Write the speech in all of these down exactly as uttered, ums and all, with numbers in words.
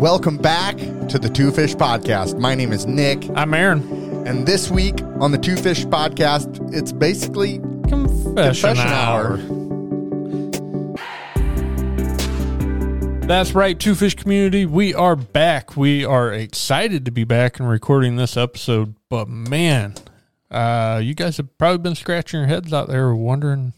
Welcome back to the Two Fish Podcast. My name is Nick. I'm Aaron. And this week on the Two Fish Podcast, it's basically Confession, confession hour. hour. That's right, Two Fish community. We are back. We are excited to be back and recording this episode. But man, uh, you guys have probably been scratching your heads out there wondering,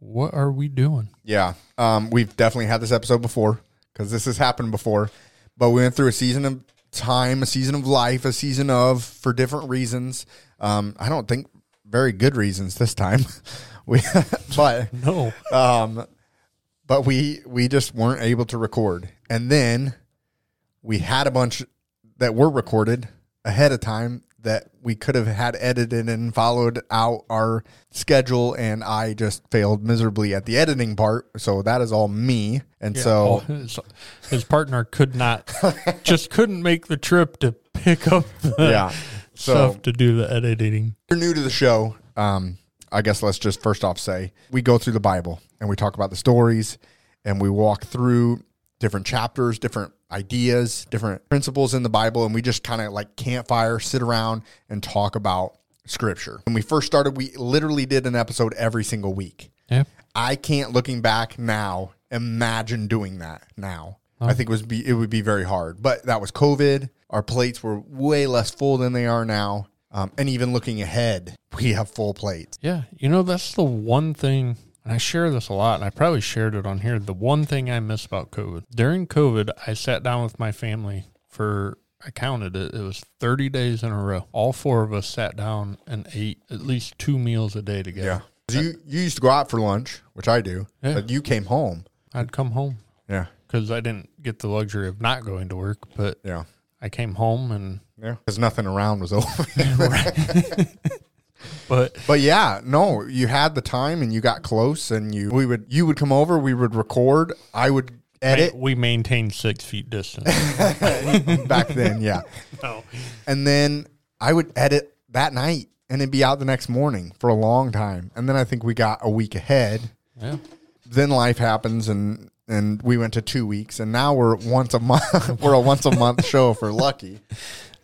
what are we doing? Yeah, um, we've definitely had this episode before because this has happened before. But we went through a season of time, a season of life, a season of, for different reasons. Um, I don't think very good reasons this time. we, but no, um, but we we just weren't able to record. And then we had a bunch that were recorded ahead of time that we could have had edited and followed out our schedule, and I just failed miserably at the editing part, so that is all me. And yeah, so his, his partner could not, just couldn't make the trip to pick up the yeah, so, stuff to do the editing. If you're new to the show, um, I guess let's just first off say, we go through the Bible, and we talk about the stories, and we walk through different chapters, different ideas, different principles in the Bible, and we just kind of like campfire, sit around, and talk about Scripture. When we first started, we literally did an episode every single week. Yep. I can't, looking back now, imagine doing that now. Oh. I think it, was be, it would be very hard, but that was COVID. Our plates were way less full than they are now, um, and even looking ahead, we have full plates. Yeah, you know, that's the one thing... And I share this a lot, and I probably shared it on here. The one thing I miss about COVID. During COVID, I sat down with my family for, I counted it, it was thirty days in a row. All four of us sat down and ate at least two meals a day together. Yeah. You, you used to go out for lunch, which I do, yeah. But you came home. I'd come home. Yeah. Because I didn't get the luxury of not going to work, but yeah. I came home and... Yeah, because nothing around was open. Right. But but yeah, no, you had the time and you got close and you we would you would come over, we would record, I would edit. We maintained six feet distance. Back then, yeah. No. And then I would edit that night and it'd be out the next morning for a long time. And then I think we got a week ahead. Yeah. Then life happens and, and we went to two weeks and now we're once a month we're a once a month show if we're lucky.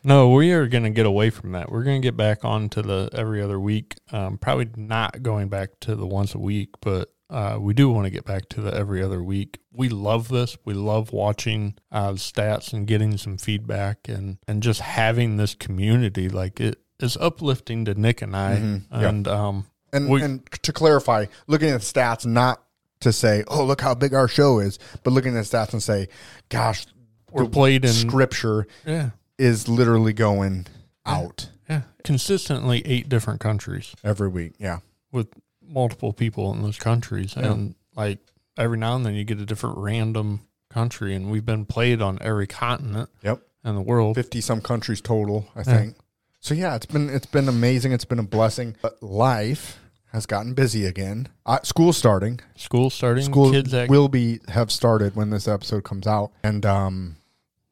No, we are going to get away from that. We're going to get back on to the every other week. Um, probably not going back to the once a week, but uh, we do want to get back to the every other week. We love this. We love watching uh, stats and getting some feedback and, and just having this community. Like it is uplifting to Nick and I. Mm-hmm. And, yeah. um, and, we, and to clarify, looking at the stats, not to say, oh, look how big our show is, but looking at the stats and say, gosh, we're played in Scripture. Yeah. Is literally going out. Yeah. Consistently eight different countries. Every week, yeah. With multiple people in those countries. Yeah. And, like, every now and then you get a different random country, and we've been played on every continent. Yep. In the world. fifty-some countries total, I think. Yeah. So, yeah, it's been it's been amazing. It's been a blessing. But life has gotten busy again. Uh, school starting. School starting. School kids will be have started when this episode comes out. And, um...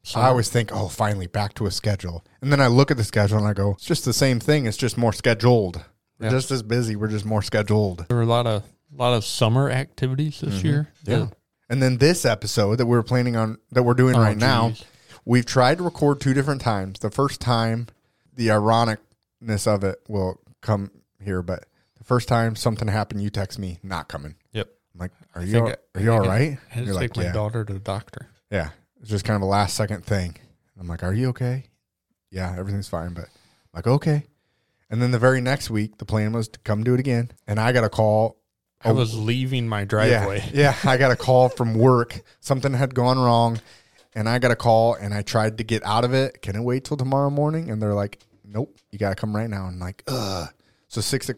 So I always think, oh, finally, back to a schedule. And then I look at the schedule and I go, it's just the same thing. It's just more scheduled. We're yeah. just as busy. We're just more scheduled. There were a lot of a lot of summer activities this mm-hmm. year. Yeah. yeah. And then this episode that we we're planning on, that we're doing oh, right geez. now, we've tried to record two different times. The first time, the ironicness of it will come here. But the first time something happened, you text me, not coming. Yep. I'm like, are I you all, I, are you all right? I had to take like, my yeah. daughter to the doctor. Yeah. It's just kind of a last second thing. I'm like, are you okay? Yeah, everything's fine. But I'm like, okay. And then the very next week, the plan was to come do it again. And I got a call. I was oh, leaving my driveway. Yeah, yeah, I got a call from work. Something had gone wrong. And I got a call and I tried to get out of it. Can it wait till tomorrow morning? And they're like, nope, you got to come right now. And I'm like, ugh. So six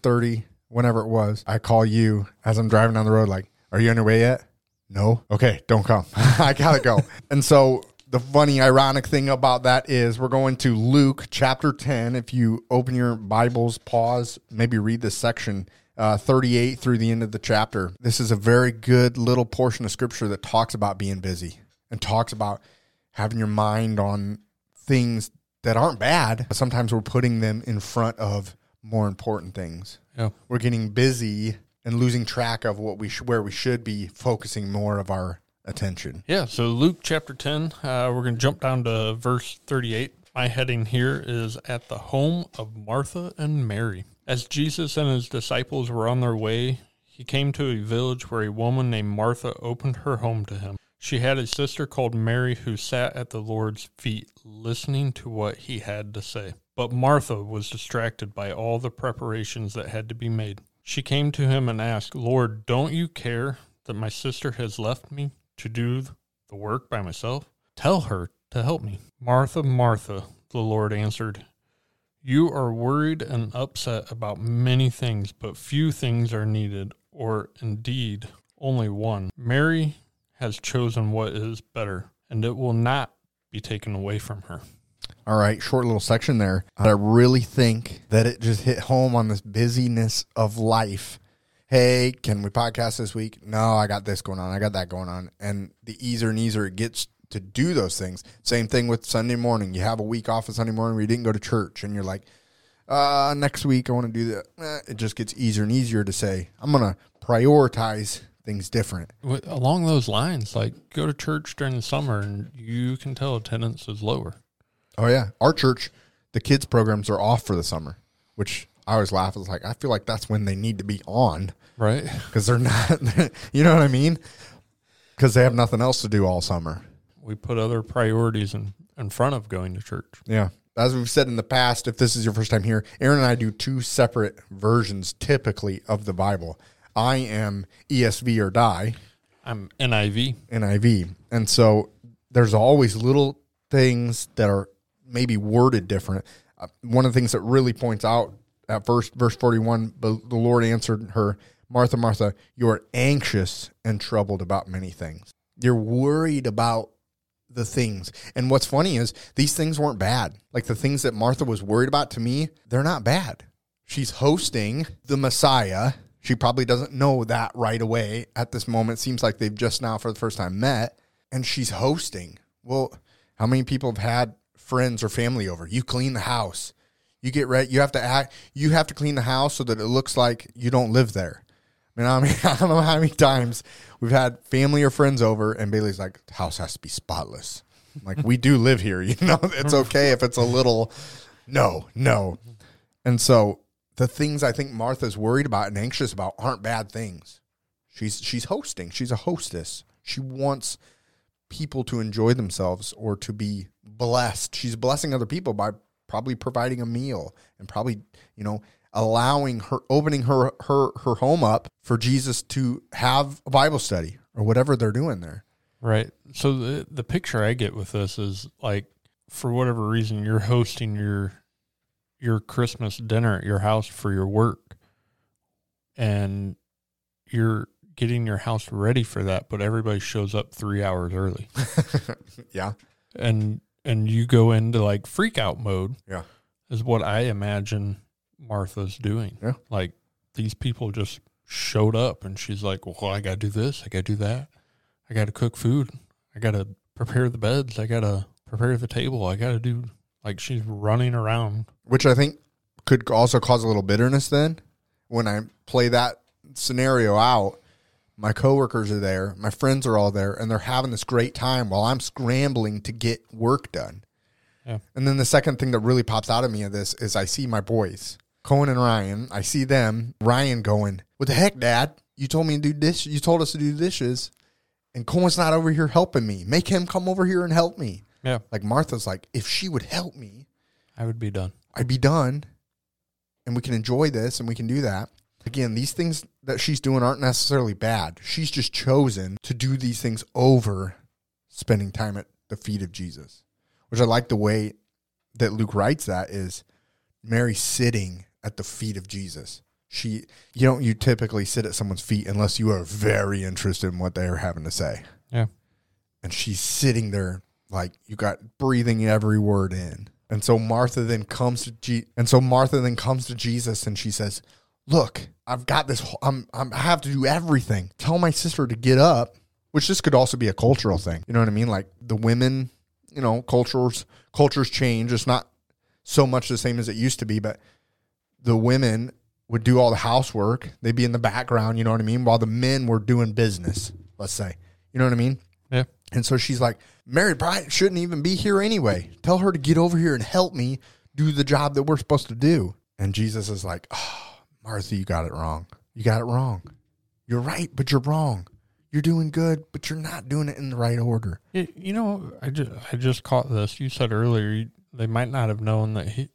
thirty, whenever it was, I call you as I'm driving down the road like, are you on your way yet? No. Okay, don't come. I gotta go. And so the funny, ironic thing about that is we're going to Luke chapter ten. If you open your Bibles, pause, maybe read this section, uh, thirty-eight through the end of the chapter. This is a very good little portion of Scripture that talks about being busy and talks about having your mind on things that aren't bad. But sometimes we're putting them in front of more important things. Yeah. We're getting busy and losing track of what we sh- where we should be focusing more of our attention. Yeah, so Luke chapter ten, uh, we're going to jump down to verse thirty-eight. My heading here is At the Home of Martha and Mary. As Jesus and his disciples were on their way, he came to a village where a woman named Martha opened her home to him. She had a sister called Mary who sat at the Lord's feet, listening to what he had to say. But Martha was distracted by all the preparations that had to be made. She came to him and asked, Lord, don't you care that my sister has left me to do the work by myself? Tell her to help me. Martha, Martha, the Lord answered, you are worried and upset about many things, but few things are needed, or indeed only one. Mary has chosen what is better, and it will not be taken away from her. All right, short little section there. I really think that it just hit home on this busyness of life. Hey, can we podcast this week? No, I got this going on. I got that going on. And the easier and easier it gets to do those things. Same thing with Sunday morning. You have a week off of Sunday morning where you didn't go to church, and you're like, uh, next week I want to do that. Eh, it just gets easier and easier to say, I'm going to prioritize things different. Along those lines, like go to church during the summer, and you can tell attendance is lower. Oh, yeah. Our church, the kids' programs are off for the summer, which I always laugh. It's like, I feel like that's when they need to be on. Right. Because they're not, you know what I mean? Because they have nothing else to do all summer. We put other priorities in, in front of going to church. Yeah. As we've said in the past, if this is your first time here, Aaron and I do two separate versions typically of the Bible. I am E S V or die. I'm N I V. N I V. And so there's always little things that are maybe worded different. Uh, one of the things that really points out at first, verse forty-one, the Lord answered her, Martha, Martha, you are anxious and troubled about many things. You're worried about the things. And what's funny is these things weren't bad. Like the things that Martha was worried about, to me, they're not bad. She's hosting the Messiah. She probably doesn't know that right away at this moment. Seems like they've just now for the first time met, and she's hosting. Well, how many people have had friends or family over? You clean the house. You get ready. You have to act. You have to clean the house so that it looks like you don't live there. I mean, I mean, I don't know how many times we've had family or friends over, and Bailey's like, the house has to be spotless. I'm like, we do live here. You know, it's okay if it's a little, no, no. And so the things I think Martha's worried about and anxious about aren't bad things. She's she's hosting. She's a hostess. She wants people to enjoy themselves or to be blessed. She's blessing other people by probably providing a meal and probably, you know, allowing her, opening her, her, her home up for Jesus to have a Bible study or whatever they're doing there. Right. So the, the picture I get with this is like, for whatever reason, you're hosting your, your Christmas dinner at your house for your work, and you're getting your house ready for that, but everybody shows up three hours early. Yeah. And and you go into like freak out mode. Yeah. Is what I imagine Martha's doing. Yeah. Like these people just showed up, and she's like, well, I gotta do this, I gotta do that, I gotta cook food, I gotta prepare the beds, I gotta prepare the table, I gotta do, like she's running around. Which I think could also cause a little bitterness then. When I play that scenario out, my coworkers are there, my friends are all there, and they're having this great time while I'm scrambling to get work done. Yeah. And then the second thing that really pops out of me of this is I see my boys, Cohen and Ryan. I see them, Ryan going, what the heck, Dad? You told me to do dish. You told us to do dishes, and Cohen's not over here helping me. Make him come over here and help me. Yeah. Like Martha's like, if she would help me, I would be done. I'd be done, and we can enjoy this, and we can do that. Again, these things that she's doing aren't necessarily bad. She's just chosen to do these things over spending time at the feet of Jesus, which I like the way that Luke writes that is Mary sitting at the feet of Jesus. She, you don't, you typically sit at someone's feet unless you are very interested in what they are having to say. Yeah. And she's sitting there like you got breathing every word in. And so Martha then comes to Je- and so Martha then comes to Jesus, and she says, look, I've got this, I'm, I'm, I have to do everything. Tell my sister to get up, which this could also be a cultural thing. You know what I mean? Like the women, you know, cultures, cultures change. It's not so much the same as it used to be, but the women would do all the housework. They'd be in the background, you know what I mean? While the men were doing business, let's say, you know what I mean? Yeah. And so she's like, Mary probably shouldn't even be here anyway. Tell her to get over here and help me do the job that we're supposed to do. And Jesus is like, oh, Martha, you got it wrong. You got it wrong. You're right, but you're wrong. You're doing good, but you're not doing it in the right order. It, you know, I just, I just caught this. You said earlier they might not have known that he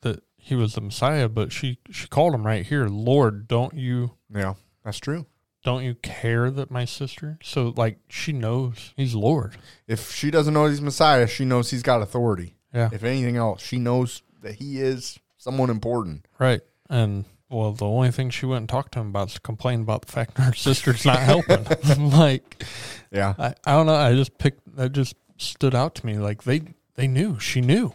that he was the Messiah, but she, she called him right here, Lord, don't you? Yeah, that's true. Don't you care that my sister? So, like, she knows he's Lord. If she doesn't know he's Messiah, she knows he's got authority. Yeah. If anything else, she knows that he is someone important. Right. And, well, the only thing she wouldn't talk to him about is complain about the fact that her sister's not helping. Like, yeah. I, I don't know. I just picked, that just stood out to me. Like, they, they knew. She knew.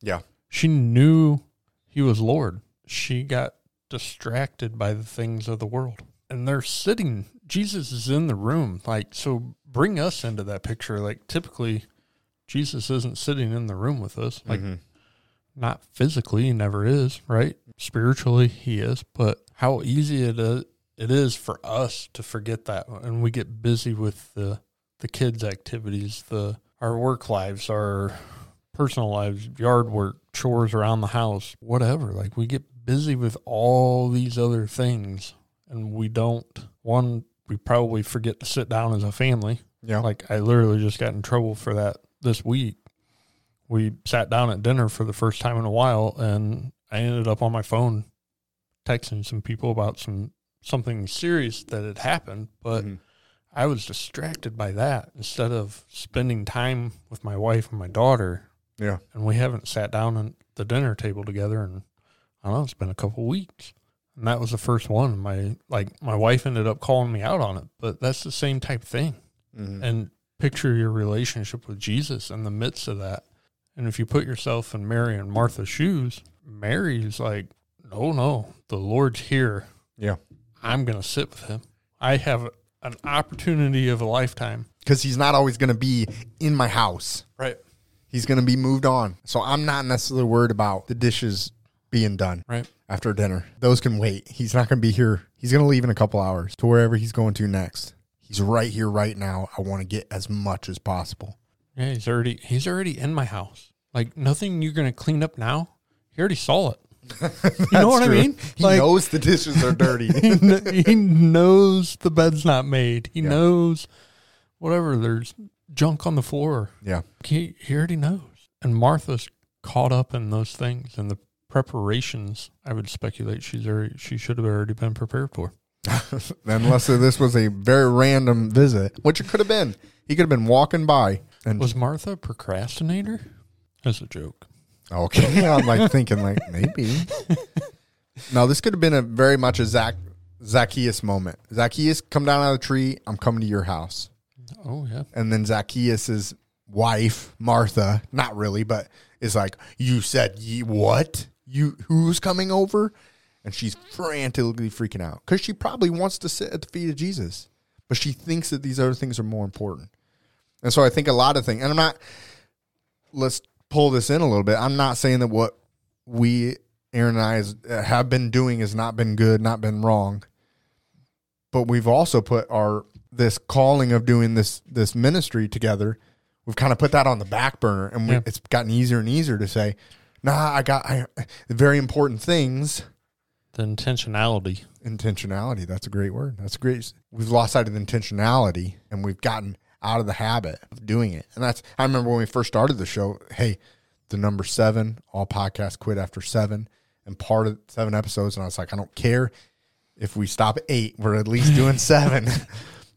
Yeah. She knew he was Lord. She got distracted by the things of the world. And they're sitting, Jesus is in the room. Like, so bring us into that picture. Like, typically, Jesus isn't sitting in the room with us. Like, mm-hmm. Not physically, he never is, right? Spiritually, he is. But how easy it is, it is for us to forget that. And we get busy with the, the kids' activities, the our work lives, our personal lives, yard work, chores around the house, whatever. Like, we get busy with all these other things. And we don't, one, we probably forget to sit down as a family. Yeah. Like, I literally just got in trouble for that this week. We sat down at dinner for the first time in a while, and I ended up on my phone texting some people about some something serious that had happened. But mm-hmm. I was distracted by that instead of spending time with my wife and my daughter. Yeah. And we haven't sat down at the dinner table together, and I don't know, it's been a couple weeks. And that was the first one. My like my wife ended up calling me out on it, but that's the same type of thing. Mm-hmm. And picture your relationship with Jesus in the midst of that. And if you put yourself in Mary and Martha's shoes, Mary's like, no, no, the Lord's here. Yeah. I'm going to sit with him. I have an opportunity of a lifetime. Because he's not always going to be in my house. Right. He's going to be moved on. So I'm not necessarily worried about the dishes being done. Right. After dinner. Those can wait. He's not going to be here. He's going to leave in a couple hours to wherever he's going to next. He's right here, right now. I want to get as much as possible. Yeah, he's already he's already in my house. Like, nothing you're going to clean up now. He already saw it. You know what true. I mean? He like, knows the dishes are dirty. he, kn- he knows the bed's not made. He yeah. knows whatever. There's junk on the floor. Yeah. He, he already knows. And Martha's caught up in those things and the preparations, I would speculate she's already, she should have already been prepared for. Unless this was a very random visit, which it could have been. He could have been walking by. And was Martha a procrastinator? That's a joke. Okay. I'm like thinking like, maybe. Now, this could have been a very much a Zac, Zacchaeus moment. Zacchaeus, come down out of the tree. I'm coming to your house. Oh, yeah. And then Zacchaeus's wife, Martha, not really, but is like, you said ye what? You who's coming over? And she's frantically freaking out because she probably wants to sit at the feet of Jesus, but she thinks that these other things are more important. And so I think a lot of things, and I'm not, let's pull this in a little bit. I'm not saying that what we, Aaron and I, is, have been doing has not been good, not been wrong, but we've also put our, this calling of doing this, this ministry together. We've kind of put that on the back burner, and we, yeah. it's gotten easier and easier to say, nah, I got I, the very important things. The intentionality. Intentionality. That's a great word. That's a great. We've lost sight of the intentionality, and we've gotten out of the habit of doing it. And that's, I remember when we first started the show, hey, the number seven, all podcasts quit after seven, and part of seven episodes, and I was like, I don't care if we stop at eight, we're at least doing seven.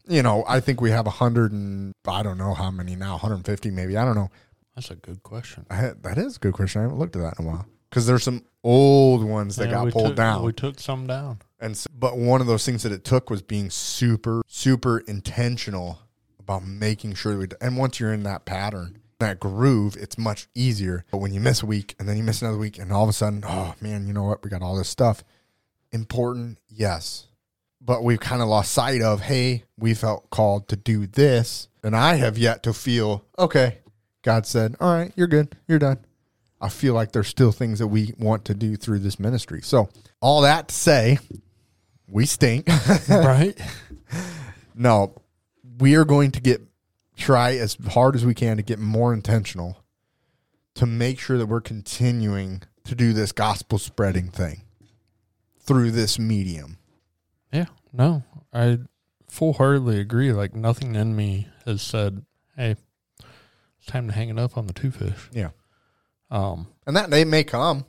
You know, I think we have a hundred and I don't know how many now, one hundred fifty maybe. I don't know. That's a good question. I, that is a good question. I haven't looked at that in a while because there's some old ones that yeah, got pulled took, down. We took some down. And so, but one of those things that it took was being super, super intentional about making sure that we, and once you're in that pattern, that groove, it's much easier. But when you miss a week and then you miss another week and all of a sudden, oh man, you know what? We got all this stuff. Important, yes. But we've kind of lost sight of, hey, we felt called to do this. And I have yet to feel, okay, God said, all right, you're good. You're done. I feel like there's still things that we want to do through this ministry. So all that to say, we stink. Right? No, we are going to get try as hard as we can to get more intentional to make sure that we're continuing to do this gospel spreading thing through this medium. Yeah, no, I full-heartedly agree. Like, nothing in me has said, hey, it's time to hang it up on the two fish. Yeah. Um, and that day may come.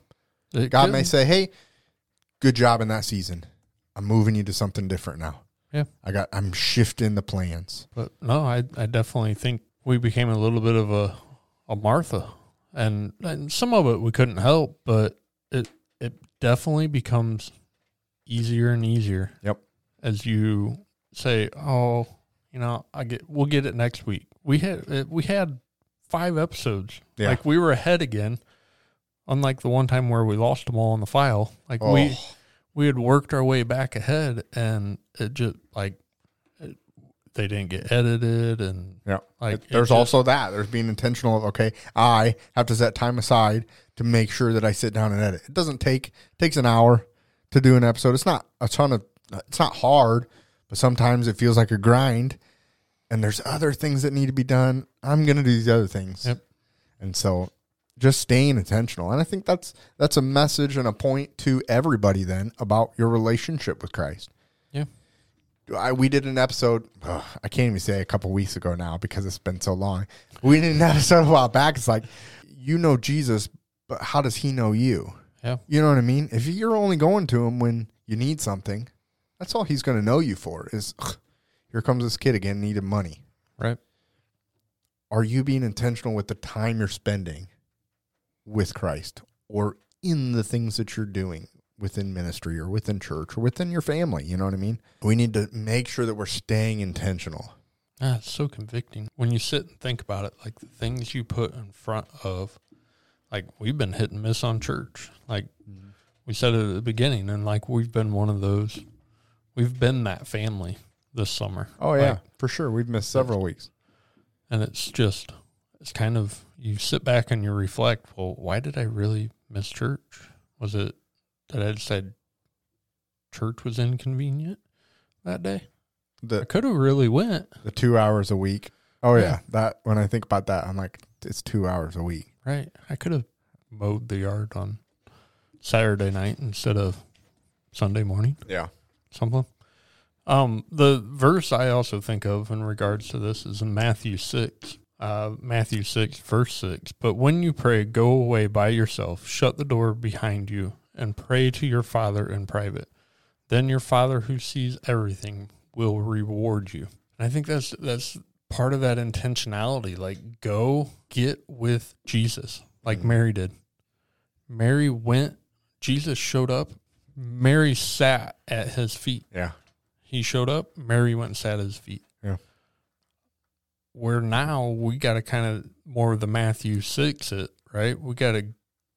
God could. may say, hey, good job in that season. I'm moving you to something different now. Yeah. I got, I'm shifting the plans. But no, I, I definitely think we became a little bit of a, a Martha. And, and some of it we couldn't help, but it it definitely becomes easier and easier. Yep. As you say, oh, you know, I get, we'll get it next week. We had we had five episodes. Yeah. Like, we were ahead again. Unlike the one time where we lost them all on the file, like oh. we we had worked our way back ahead, and it just like it, they didn't get edited, and yeah, like it, there's it just, also that there's being intentional of okay, I have to set time aside to make sure that I sit down and edit. It doesn't take it takes an hour to do an episode. It's not a ton of it's not hard, but sometimes it feels like a grind, and there's other things that need to be done. I'm gonna do these other things, yep, and so. Just staying intentional. And I think that's that's a message and a point to everybody then about your relationship with Christ. Yeah. I, we did an episode, ugh, I can't even say a couple weeks ago now because it's been so long. We did an episode a while back. It's like, you know Jesus, but how does he know you? Yeah. You know what I mean? If you're only going to him when you need something, that's all he's going to know you for is, ugh, here comes this kid again needing money. Right. Are you being intentional with the time you're spending with Christ or in the things that you're doing within ministry or within church or within your family? You know what I mean? We need to make sure that we're staying intentional. Ah, it's so convicting when you sit and think about it, like the things you put in front of, like we've been hit and miss on church. Like mm-hmm. we said at the beginning, and like we've been one of those, we've been that family this summer. Oh yeah, like, for sure. We've missed several weeks. And it's just, it's kind of, you sit back and you reflect, well, why did I really miss church? Was it that I decided church was inconvenient that day? The, I could have really went. The two hours a week. Oh, yeah. yeah. That when I think about that, I'm like, it's two hours a week. Right. I could have mowed the yard on Saturday night instead of Sunday morning. Yeah. Something. Um, the verse I also think of in regards to this is in Matthew six. Uh, Matthew six, verse six, but when you pray, go away by yourself, shut the door behind you, and pray to your Father in private. Then your Father who sees everything will reward you. And I think that's that's part of that intentionality. Like, go get with Jesus, like mm-hmm. Mary did. Mary went, Jesus showed up, Mary sat at his feet. Yeah. He showed up, Mary went and sat at his feet. Yeah. Where now we got to kind of more of the Matthew six it, right? We got to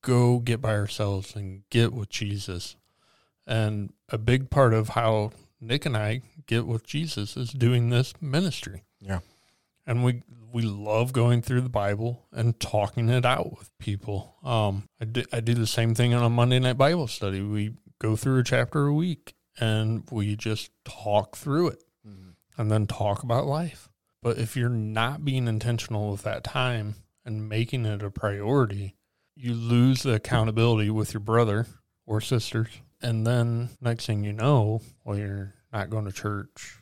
go get by ourselves and get with Jesus. And a big part of how Nick and I get with Jesus is doing this ministry. Yeah. And we we love going through the Bible and talking it out with people. Um, I do, I do the same thing on a Monday night Bible study. We go through a chapter a week and we just talk through it mm-hmm. and then talk about life. But if you're not being intentional with that time and making it a priority, you lose the accountability with your brother or sisters. And then next thing you know, well, you're not going to church.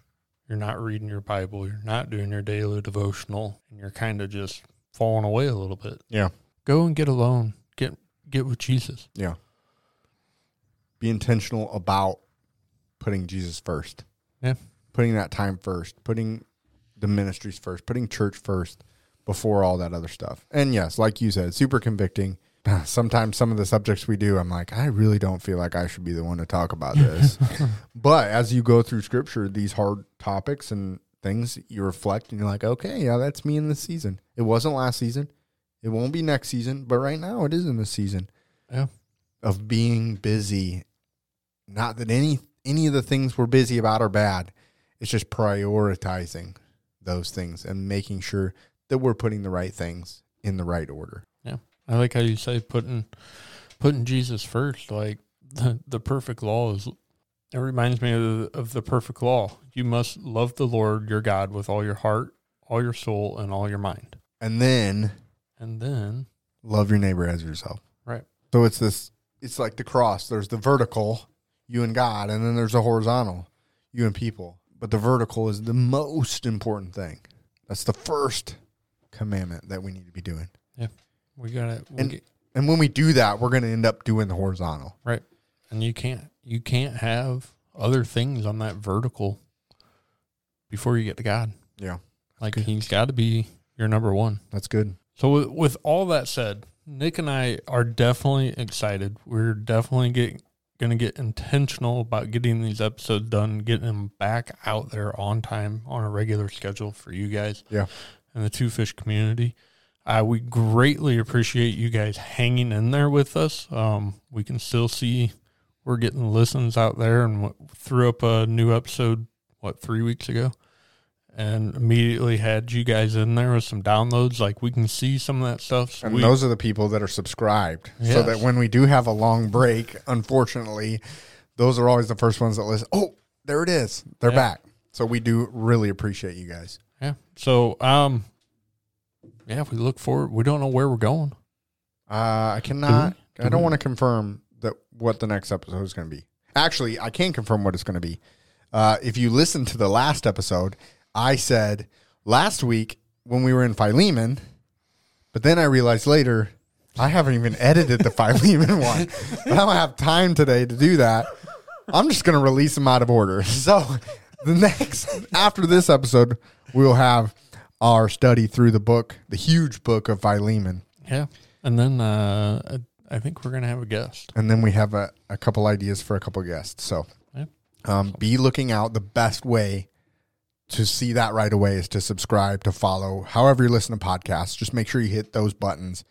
You're not reading your Bible. You're not doing your daily devotional. And you're kind of just falling away a little bit. Yeah. Go and get alone. Get get with Jesus. Yeah. Be intentional about putting Jesus first. Yeah. Putting that time first. Putting the ministries first, putting church first before all that other stuff. And yes, like you said, super convicting. Sometimes some of the subjects we do, I'm like, I really don't feel like I should be the one to talk about this. But as you go through scripture, these hard topics and things, you reflect and you're like, okay, yeah, that's me in this season. It wasn't last season. It won't be next season, but right now it is in this season yeah. of being busy. Not that any, any of the things we're busy about are bad. It's just prioritizing those things and making sure that we're putting the right things in the right order. Yeah. I like how you say putting putting Jesus first. Like the, the perfect law is, it reminds me of the, of the perfect law. You must love the Lord your God with all your heart, all your soul, and all your mind. And then... And then... Love your neighbor as yourself. Right. So it's this... It's like the cross. There's the vertical, you and God, and then there's the horizontal, you and people. But the vertical is the most important thing. That's the first commandment that we need to be doing. Yeah. We got to... We'll and, get... and when we do that, we're going to end up doing the horizontal. Right. And you can't you can't have other things on that vertical before you get to God. Yeah. Like, good. He's got to be your number one. That's good. So with, with all that said, Nick and I are definitely excited. We're definitely get, gonna get intentional about getting these episodes done, getting them back out there on time on a regular schedule for you guys. Yeah. And the Two Fish community. Uh, we greatly appreciate you guys hanging in there with us. Um, we can still see we're getting listens out there, and what, threw up a new episode, what, three weeks ago? And immediately had you guys in there with some downloads. Like, we can see some of that stuff. So and we, those are the people that are subscribed. Yes. So that when we do have a long break, unfortunately, those are always the first ones that listen. Oh, there it is. They're yeah. back. So we do really appreciate you guys. Yeah. So, um, yeah, if we look forward, we don't know where we're going. Uh, I cannot. Do we, do I don't we? want to confirm that what the next episode is going to be. Actually, I can confirm what it's going to be. Uh, if you listen to the last episode... I said last week when we were in Philemon, but then I realized later I haven't even edited the Philemon one. But I don't have time today to do that. I'm just going to release them out of order. So the next, after this episode, we'll have our study through the book, the huge book of Philemon. Yeah. And then uh, I think we're going to have a guest. And then we have a, a couple ideas for a couple guests. So yeah. um, be looking out. The best way to see that right away is to subscribe, to follow, however you listen to podcasts. Just make sure you hit those buttons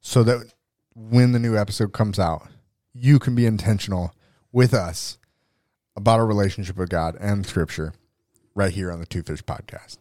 so that when the new episode comes out, you can be intentional with us about our relationship with God and Scripture right here on the Two Fish Podcast.